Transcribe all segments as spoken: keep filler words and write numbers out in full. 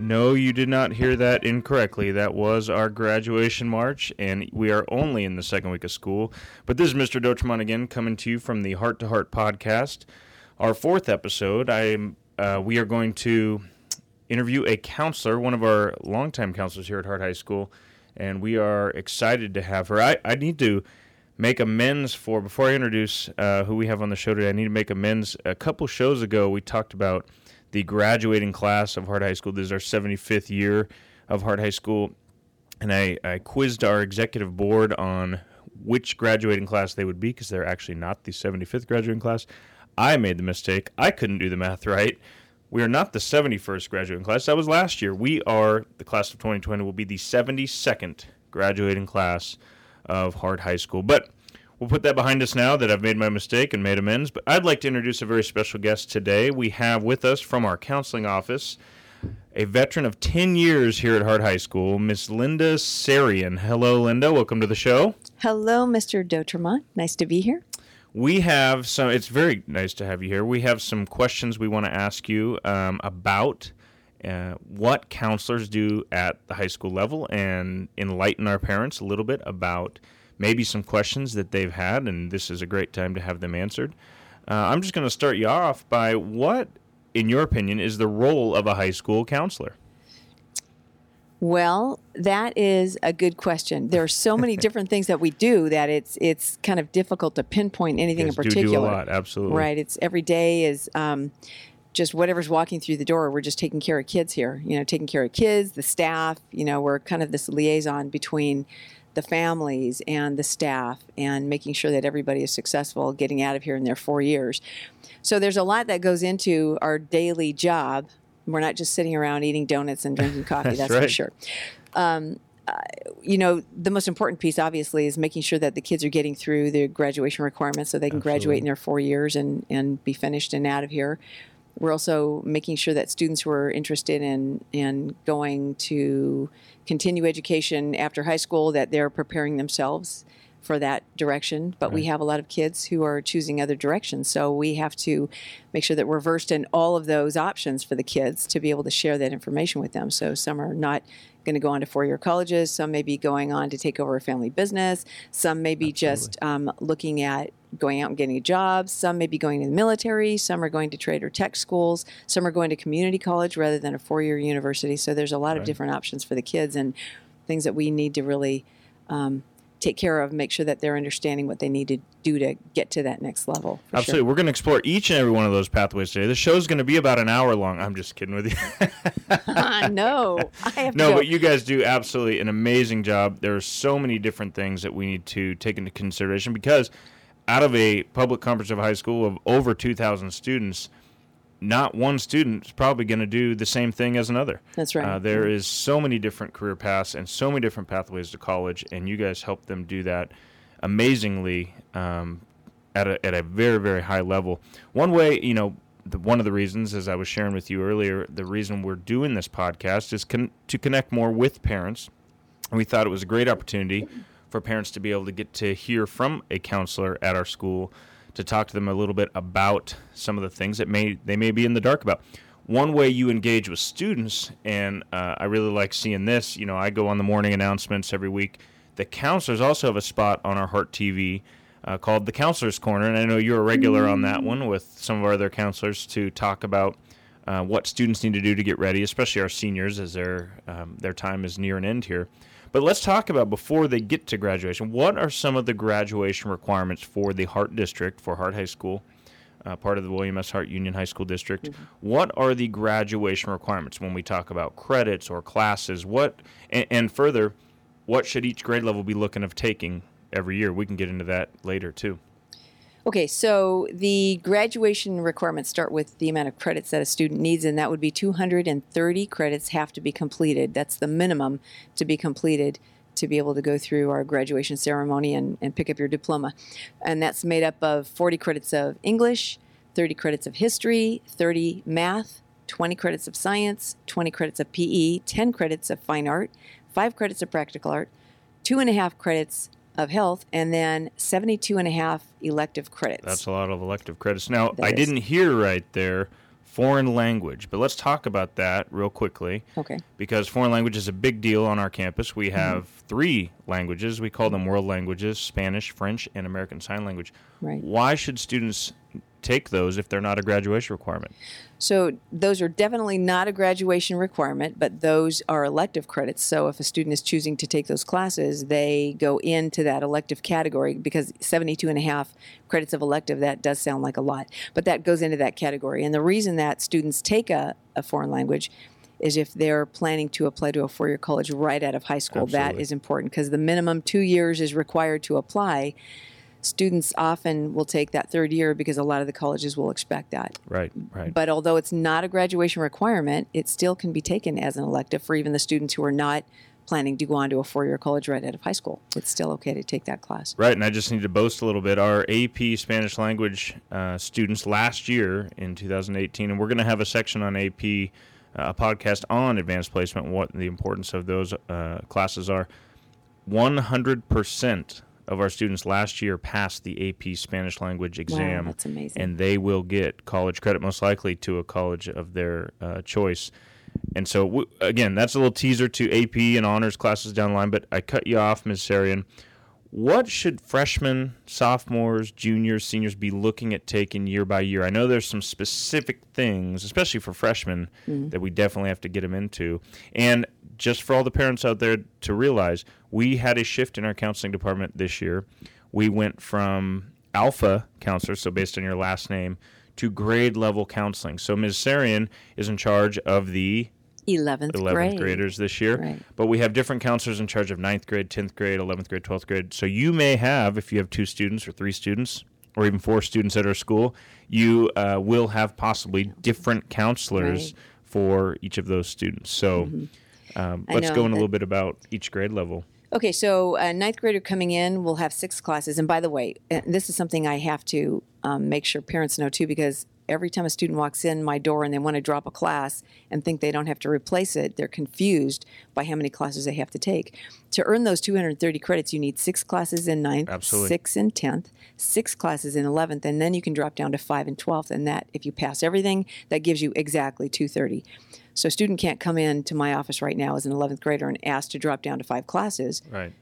No, you did not hear that incorrectly. That was our graduation march, and we are only in the second week of school. But this is Mister D'Otremont again, coming to you from the Heart to Heart podcast. Our fourth episode, I'm, uh, we are going to interview a counselor, one of our longtime counselors here at Hart High School, and we are excited to have her. I, I need to make amends for, before I introduce uh, who we have on the show today, I need to make amends. A couple shows ago, we talked about the graduating class of Hart High School. This is our seventy-fifth year of Hart High School, and I, I quizzed our executive board on which graduating class they would be, because they're actually not the seventy-fifth graduating class. I made the mistake. I couldn't do the math right. We are not the seventy-first graduating class. That was last year. We are, the class of twenty twenty, will be the seventy-second graduating class of Hart High School. But we'll put that behind us now that I've made my mistake and made amends. But I'd like to introduce a very special guest today. We have with us from our counseling office a veteran of ten years here at Hart High School, Miz Linda Sarian. Hello, Linda. Welcome to the show. Hello, Mister D'Otremont. Nice to be here. We have some, it's very nice to have you here. We have some questions we want to ask you um, about uh, what counselors do at the high school level, and enlighten our parents a little bit about maybe some questions that they've had, and this is a great time to have them answered. Uh, I'm just going to start you off by what, in your opinion, is the role of a high school counselor? Well, that is a good question. There are so many different things that we do that it's it's kind of difficult to pinpoint anything yes, in particular. Do, do a lot, absolutely. Right. It's every day is um, just whatever's walking through the door. We're just taking care of kids here. You know, taking care of kids, the staff. You know, we're kind of this liaison between the families and the staff, and making sure that everybody is successful getting out of here in their four years. So there's a lot that goes into our daily job. We're not just sitting around eating donuts and drinking coffee, that's, that's right. for sure. Um, uh, you know, the most important piece, obviously, is making sure that the kids are getting through the graduation requirements so they can Absolutely. graduate in their four years and, and be finished and out of here. We're also making sure that students who are interested in, in going to continue education after high school, that they're preparing themselves for that direction. But right. we have a lot of kids who are choosing other directions. So we have to make sure that we're versed in all of those options for the kids to be able to share that information with them. So some are not going to go on to four-year colleges. Some may be going on to take over a family business. Some may be Absolutely. just um, looking at going out and getting a job. Some may be going to the military. Some are going to trade or tech schools. Some are going to community college rather than a four-year university. So there's a lot right. of different options for the kids, and things that we need to really um, take care of, make sure that they're understanding what they need to do to get to that next level. Absolutely. Sure. We're going to explore each and every one of those pathways today. The show's going to be about an hour long. I'm just kidding with you. uh, no, I have no, to but you guys do absolutely an amazing job. There are so many different things that we need to take into consideration, because out of a public comprehensive high school of over two thousand students, not one student is probably going to do the same thing as another. That's right. Uh, there mm-hmm. is so many different career paths and so many different pathways to college, and you guys help them do that amazingly um, at a at a very, very high level. One way, you know, the, one of the reasons, as I was sharing with you earlier, the reason we're doing this podcast is con- to connect more with parents, and we thought it was a great opportunity for parents to be able to get to hear from a counselor at our school, to talk to them a little bit about some of the things that may they may be in the dark about. One way you engage with students, and uh, I really like seeing this, you know, I go on the morning announcements every week. The counselors also have a spot on our Heart T V uh, called The Counselor's Corner, and I know you're a regular mm-hmm. on that one with some of our other counselors to talk about uh, what students need to do to get ready, especially our seniors as their um, their time is near an end here. But let's talk about, before they get to graduation, what are some of the graduation requirements for the Hart District, for Hart High School, uh, part of the William S. Hart Union High School District? Mm-hmm. What are the graduation requirements when we talk about credits or classes? What and, and further, what should each grade level be looking of taking every year? We can get into that later, too. Okay, so the graduation requirements start with the amount of credits that a student needs, and that would be two hundred thirty credits have to be completed. That's the minimum to be completed to be able to go through our graduation ceremony and, and pick up your diploma. And that's made up of forty credits of English, thirty credits of history, thirty math, twenty credits of science, twenty credits of P E, ten credits of fine art, five credits of practical art, two and a half credits of health, and then seventy-two and a half elective credits. That's a lot of elective credits. Now, that I is. didn't hear right there foreign language, but let's talk about that real quickly. Okay. Because foreign language is a big deal on our campus. We have mm-hmm. three languages. We call them world languages, Spanish, French, and American Sign Language. Right. Why should students take those if they're not a graduation requirement? So those are definitely not a graduation requirement, but those are elective credits. So if a student is choosing to take those classes, they go into that elective category, because seventy-two and a half credits of elective, that does sound like a lot, but that goes into that category. And the reason that students take a, a foreign language is if they're planning to apply to a four-year college right out of high school. Absolutely. That is important, because the minimum two years is required to apply. Students often will take that third year because a lot of the colleges will expect that. Right, right. But although it's not a graduation requirement, it still can be taken as an elective for even the students who are not planning to go on to a four-year college right out of high school. It's still okay to take that class. Right, and I just need to boast a little bit. Our A P Spanish language uh, students last year in two thousand eighteen, and we're going to have a section on A P, uh, a podcast on advanced placement, what the importance of those uh, classes are, one hundred percent of our students last year passed the A P Spanish language exam. Wow, that's amazing. And they will get college credit, most likely to a college of their uh, choice. And so, w- again, that's a little teaser to A P and honors classes down the line, but I cut you off, Miz Sarian. What should freshmen, sophomores, juniors, seniors be looking at taking year by year? I know there's some specific things, especially for freshmen, mm-hmm. that we definitely have to get them into. And just for all the parents out there to realize, we had a shift in our counseling department this year. We went from alpha counselors, so based on your last name, to grade-level counseling. So Miz Sarian is in charge of the eleventh, eleventh grade. graders this year. Right. But we have different counselors in charge of ninth grade, tenth grade, eleventh grade, twelfth grade. So you may have, if you have two students or three students or even four students at our school, you uh, will have possibly different counselors right. for each of those students. So mm-hmm. um, let's go in a little bit about each grade level. Okay, so a ninth grader coming in will have six classes. And by the way, this is something I have to um, make sure parents know too, because every time a student walks in my door and they want to drop a class and think they don't have to replace it, they're confused by how many classes they have to take. To earn those two hundred thirty credits, you need six classes in ninth, Absolutely. six in tenth, six classes in eleventh, and then you can drop down to five in twelfth. And that, if you pass everything, that gives you exactly two hundred thirty. So a student can't come in to my office right now as an eleventh grader and ask to drop down to five classes. Right.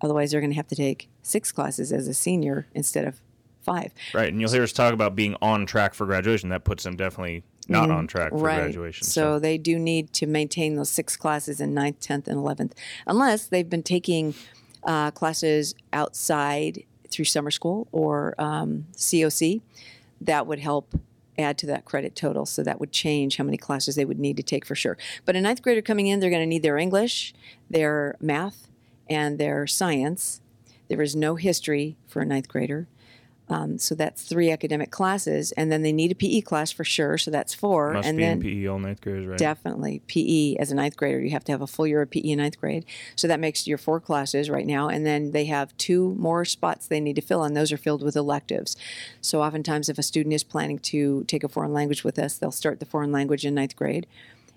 Otherwise, they're going to have to take six classes as a senior instead of five. Right, and you'll hear us talk about being on track for graduation. That puts them definitely not mm, on track for right. graduation. So, so they do need to maintain those six classes in ninth, tenth, and eleventh, unless they've been taking uh, classes outside through summer school or um, C O C. That would help add to that credit total. So that would change how many classes they would need to take for sure. But a ninth grader coming in, they're going to need their English, their math, and their science. There is no history for a ninth grader. Um, so that's three academic classes, and then they need a P E class for sure, so that's four. Must and be then in P E all ninth graders, right? Definitely. P E as a ninth grader, you have to have a full year of P E in ninth grade, so that makes your four classes right now, and then they have two more spots they need to fill, and those are filled with electives. So oftentimes if a student is planning to take a foreign language with us, they'll start the foreign language in ninth grade,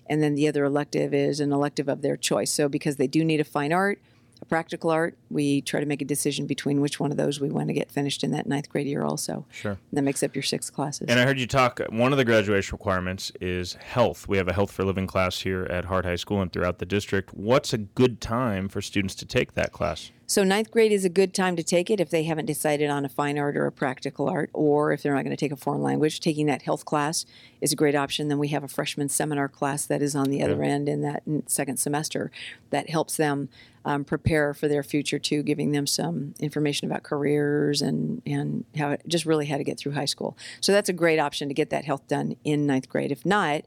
and then the other elective is an elective of their choice. So because they do need a fine art, a practical art, we try to make a decision between which one of those we want to get finished in that ninth grade year also. Sure. And that makes up your six classes. And I heard you talk, one of the graduation requirements is health. We have a health for living class here at Hart High School and throughout the district. What's a good time for students to take that class? So ninth grade is a good time to take it if they haven't decided on a fine art or a practical art, or if they're not going to take a foreign language. Taking that health class is a great option. Then we have a freshman seminar class that is on the yeah. other end in that second semester that helps them um, prepare for their future too, giving them some information about careers and, and how it, just really how to get through high school. So that's a great option to get that health done in ninth grade. If not,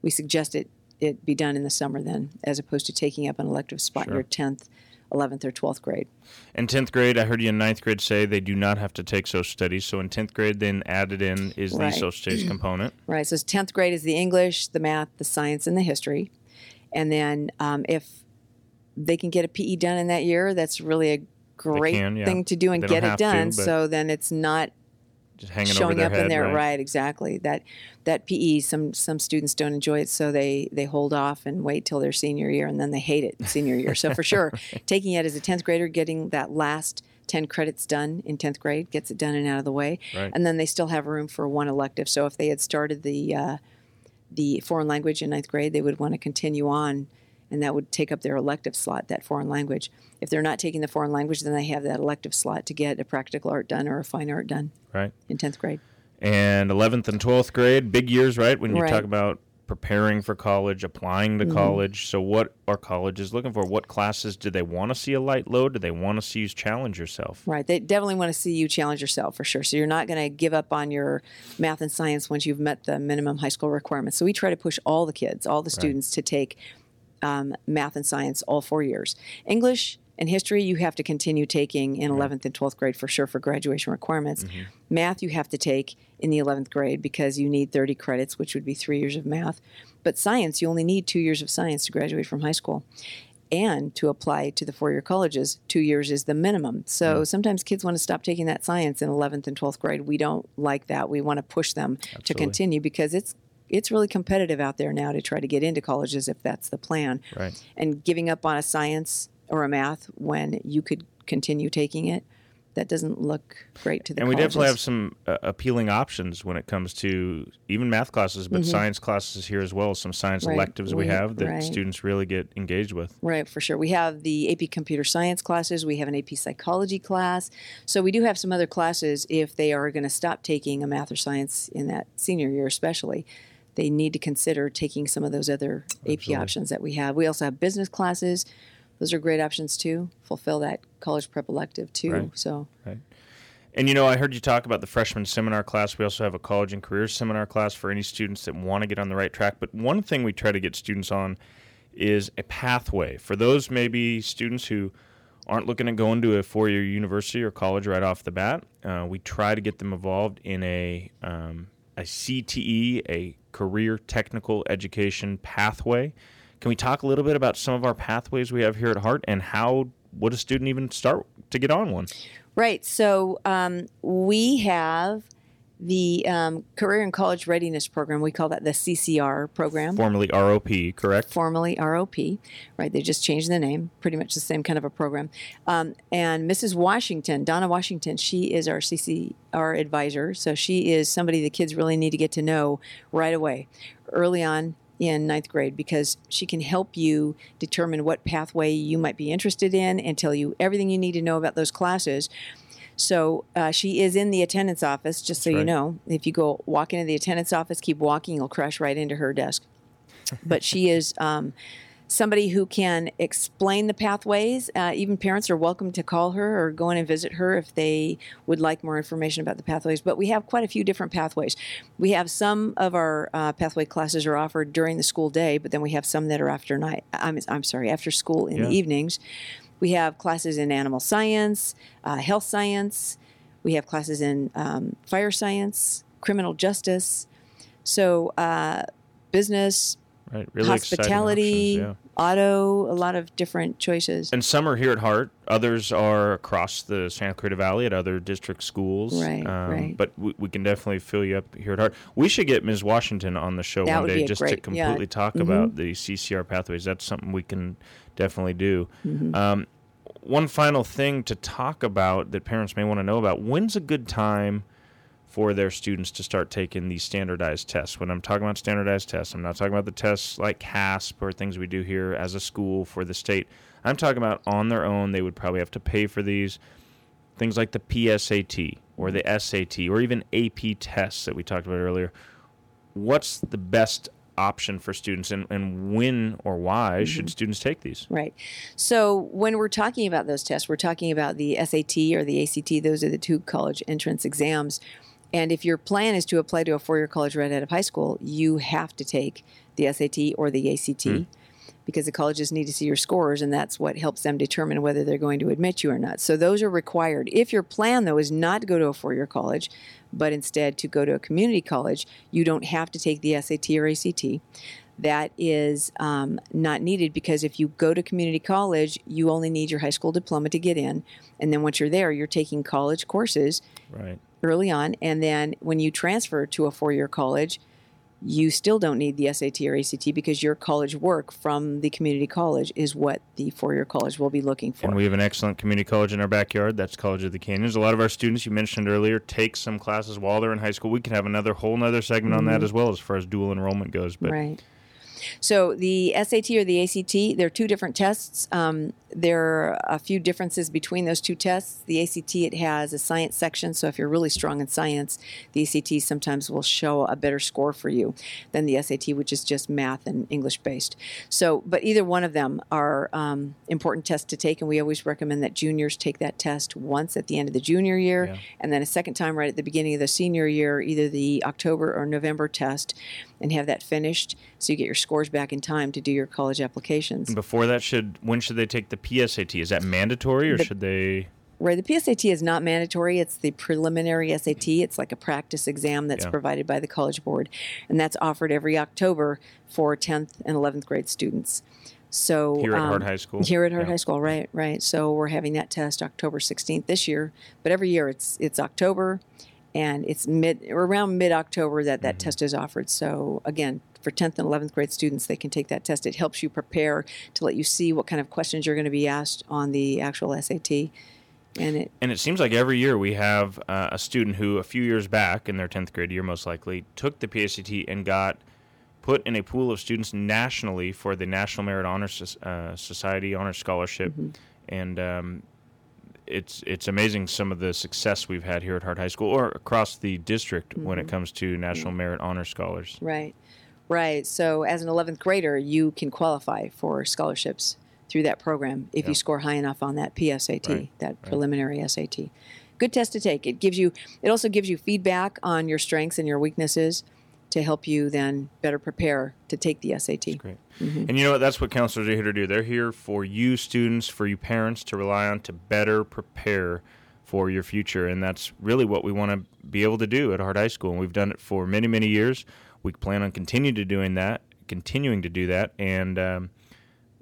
we suggest it, it be done in the summer then, as opposed to taking up an elective spot sure. in your tenth, eleventh or twelfth grade. In tenth grade, I heard you in ninth grade say they do not have to take social studies. So in tenth grade, then added in is right. the social studies component. Right. So tenth grade is the English, the math, the science, and the history. And then um, if they can get a P E done in that year, that's really a great can, yeah. thing to do and they get it done. To, so then it's not just hanging showing over their up head, in there, right? right? Exactly. That that P E, some some students don't enjoy it, so they they hold off and wait till their senior year, and then they hate it in senior year. So for sure, right. taking it as a tenth grader, getting that last ten credits done in tenth grade, gets it done and out of the way, right. and then they still have room for one elective. So if they had started the uh, the foreign language in ninth grade, they would want to continue on, and that would take up their elective slot, that foreign language. If they're not taking the foreign language, then they have that elective slot to get a practical art done or a fine art done right. in tenth grade. And eleventh and twelfth grade, big years, right? When you right. talk about preparing for college, applying to mm-hmm. college. So what are colleges looking for? What classes do they want to see a light load? Do they want to see you challenge yourself? Right. They definitely want to see you challenge yourself for sure. So you're not going to give up on your math and science once you've met the minimum high school requirements. So we try to push all the kids, all the students right. to take um, math and science all four years. English and history, you have to continue taking in right. eleventh and twelfth grade for sure for graduation requirements. Mm-hmm. Math, you have to take in the eleventh grade because you need thirty credits, which would be three years of math. But science, you only need two years of science to graduate from high school. And to apply to the four-year colleges, two years is the minimum. So mm. sometimes kids want to stop taking that science in eleventh and twelfth grade. We don't like that. We want to push them Absolutely. to continue because it's it's really competitive out there now to try to get into colleges if that's the plan. Right. And giving up on a science or a math when you could continue taking it, that doesn't look great to the And we colleges. Definitely have some uh, appealing options when it comes to even math classes, but mm-hmm. science classes here as well, some science right. electives we, we have that right. students really get engaged with. Right, for sure. We have the A P computer science classes. We have an A P psychology class. So we do have some other classes if they are going to stop taking a math or science in that senior year especially. They need to consider taking some of those other Absolutely. A P options that we have. We also have business classes. Those are great options, too. Fulfill that college prep elective, too. Right. So, right. And, you know, I heard you talk about the freshman seminar class. We also have a college and career seminar class for any students that want to get on the right track. But one thing we try to get students on is a pathway. For those maybe students who aren't looking at going to a four-year university or college right off the bat, uh, we try to get them involved in a um, a C T E, a career technical education pathway. Can we talk a little bit about some of our pathways we have here at Hart and how would a student even start to get on one? Right. So um, we have the um, Career and College Readiness Program. We call that the C C R program. Formerly R O P, correct? Formerly R O P. Right. They just changed the name. Pretty much the same kind of a program. Um, and Missus Washington, Donna Washington, she is our C C R advisor. So she is somebody the kids really need to get to know right away, early on in ninth grade, because she can help you determine what pathway you might be interested in and tell you everything you need to know about those classes. So uh, she is in the attendance office, just so That's right. you know. If you go walk into the attendance office, keep walking, you'll crash right into her desk. But she is um, somebody who can explain the pathways. Uh, even parents are welcome to call her or go in and visit her if they would like more information about the pathways. But we have quite a few different pathways. We have some of our uh, pathway classes are offered during the school day, but then we have some that are after night. I'm, I'm sorry, after school in yeah. the evenings. We have classes in animal science, uh, health science. We have classes in um, fire science, criminal justice. So uh, business. Right, really hospitality, exciting options, yeah. auto, a lot of different choices. And some are here at Hart. Others are across the Santa Clarita Valley at other district schools. Right, um, right. But we, we can definitely fill you up here at Hart. We should get Miz Washington on the show that one day just great, to completely yeah. talk mm-hmm. about the C C R pathways. That's something we can definitely do. Mm-hmm. Um, one final thing to talk about that parents may want to know about, when's a good time for their students to start taking these standardized tests? When I'm talking about standardized tests, I'm not talking about the tests like CASP or things we do here as a school for the state. I'm talking about on their own. They would probably have to pay for these. Things like the P S A T or the S A T or even A P tests that we talked about earlier. What's the best option for students, and, and when or why mm-hmm. should students take these? Right. So when we're talking about those tests, we're talking about the S A T or the A C T. Those are the two college entrance exams. And if your plan is to apply to a four-year college right out of high school, you have to take the S A T or the A C T mm. because the colleges need to see your scores, and that's what helps them determine whether they're going to admit you or not. So those are required. If your plan, though, is not to go to a four-year college, but instead to go to a community college, you don't have to take the S A T or A C T. that is um, not needed, because if you go to community college, you only need your high school diploma to get in. And then once you're there, you're taking college courses right. early on. And then when you transfer to a four-year college, you still don't need the S A T or A C T, because your college work from the community college is what the four-year college will be looking for. And we have an excellent community college in our backyard. That's College of the Canyons. A lot of our students, you mentioned earlier, take some classes while they're in high school. We could have another whole nother segment mm-hmm. on that as well, as far as dual enrollment goes. But right. So the S A T or the A C T, they're two different tests. Um, there are a few differences between those two tests. The A C T, it has a science section, so if you're really strong in science, the A C T sometimes will show a better score for you than the S A T, which is just math and English-based. So, but either one of them are um, important tests to take, and we always recommend that juniors take that test once at the end of the junior year, yeah. and then a second time right at the beginning of the senior year, either the October or November test, and have that finished so you get your scores back in time to do your college applications. And before that, should when should they take the P S A T? Is that mandatory, or the, should they? Right, the P S A T is not mandatory. It's the preliminary S A T. It's like a practice exam that's yeah. provided by the College Board, and that's offered every October for tenth and eleventh grade students. So here at um, Hart High School. Here at Hart yeah. High School, right, right. So we're having that test October sixteenth this year, but every year it's it's October, and it's mid around mid October that that mm-hmm. test is offered. So again, for tenth and eleventh grade students, they can take that test. It helps you prepare to let you see what kind of questions you're going to be asked on the actual S A T. And it and it seems like every year we have uh, a student who, a few years back in their tenth grade year most likely, took the P S A T and got put in a pool of students nationally for the National Merit Honors uh, Society Honor Scholarship. Mm-hmm. And um, it's it's amazing some of the success we've had here at Hart High School or across the district mm-hmm. when it comes to National mm-hmm. Merit Honor Scholars. Right. Right. So as an eleventh grader, you can qualify for scholarships through that program if yeah. you score high enough on that P S A T, right. that right. preliminary S A T. Good test to take. It gives you. It also gives you feedback on your strengths and your weaknesses to help you then better prepare to take the S A T. That's great. Mm-hmm. And you know what? That's what counselors are here to do. They're here for you students, for you parents to rely on to better prepare for your future. And that's really what we want to be able to do at Hart High School. And we've done it for many, many years. We plan on continuing to doing that, continuing to do that, and um,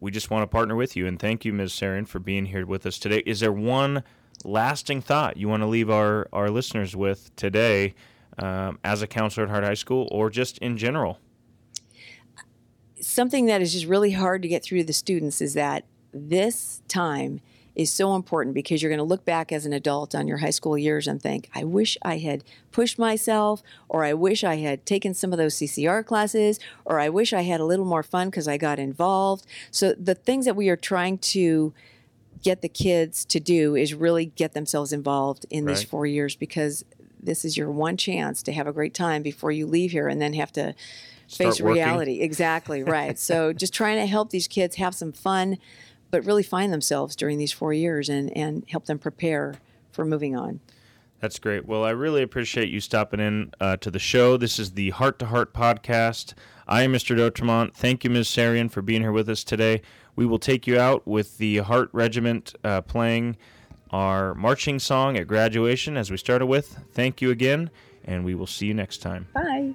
we just want to partner with you. And thank you, Miz Sarian, for being here with us today. Is there one lasting thought you want to leave our, our listeners with today um, as a counselor at Hart High School, or just in general? Something that is just really hard to get through to the students is that this time is so important, because you're going to look back as an adult on your high school years and think, I wish I had pushed myself, or I wish I had taken some of those C C R classes, or I wish I had a little more fun because I got involved. So the things that we are trying to get the kids to do is really get themselves involved in right. these four years, because this is your one chance to have a great time before you leave here and then have to Start face working. reality. Exactly, right. So just trying to help these kids have some fun, but really find themselves during these four years and, and help them prepare for moving on. That's great. Well, I really appreciate you stopping in uh, to the show. This is the Heart to Heart podcast. I am Mister D'Otremont. Thank you, Miz Sarian, for being here with us today. We will take you out with the Hart Regiment uh, playing our marching song at graduation as we started with. Thank you again, and we will see you next time. Bye.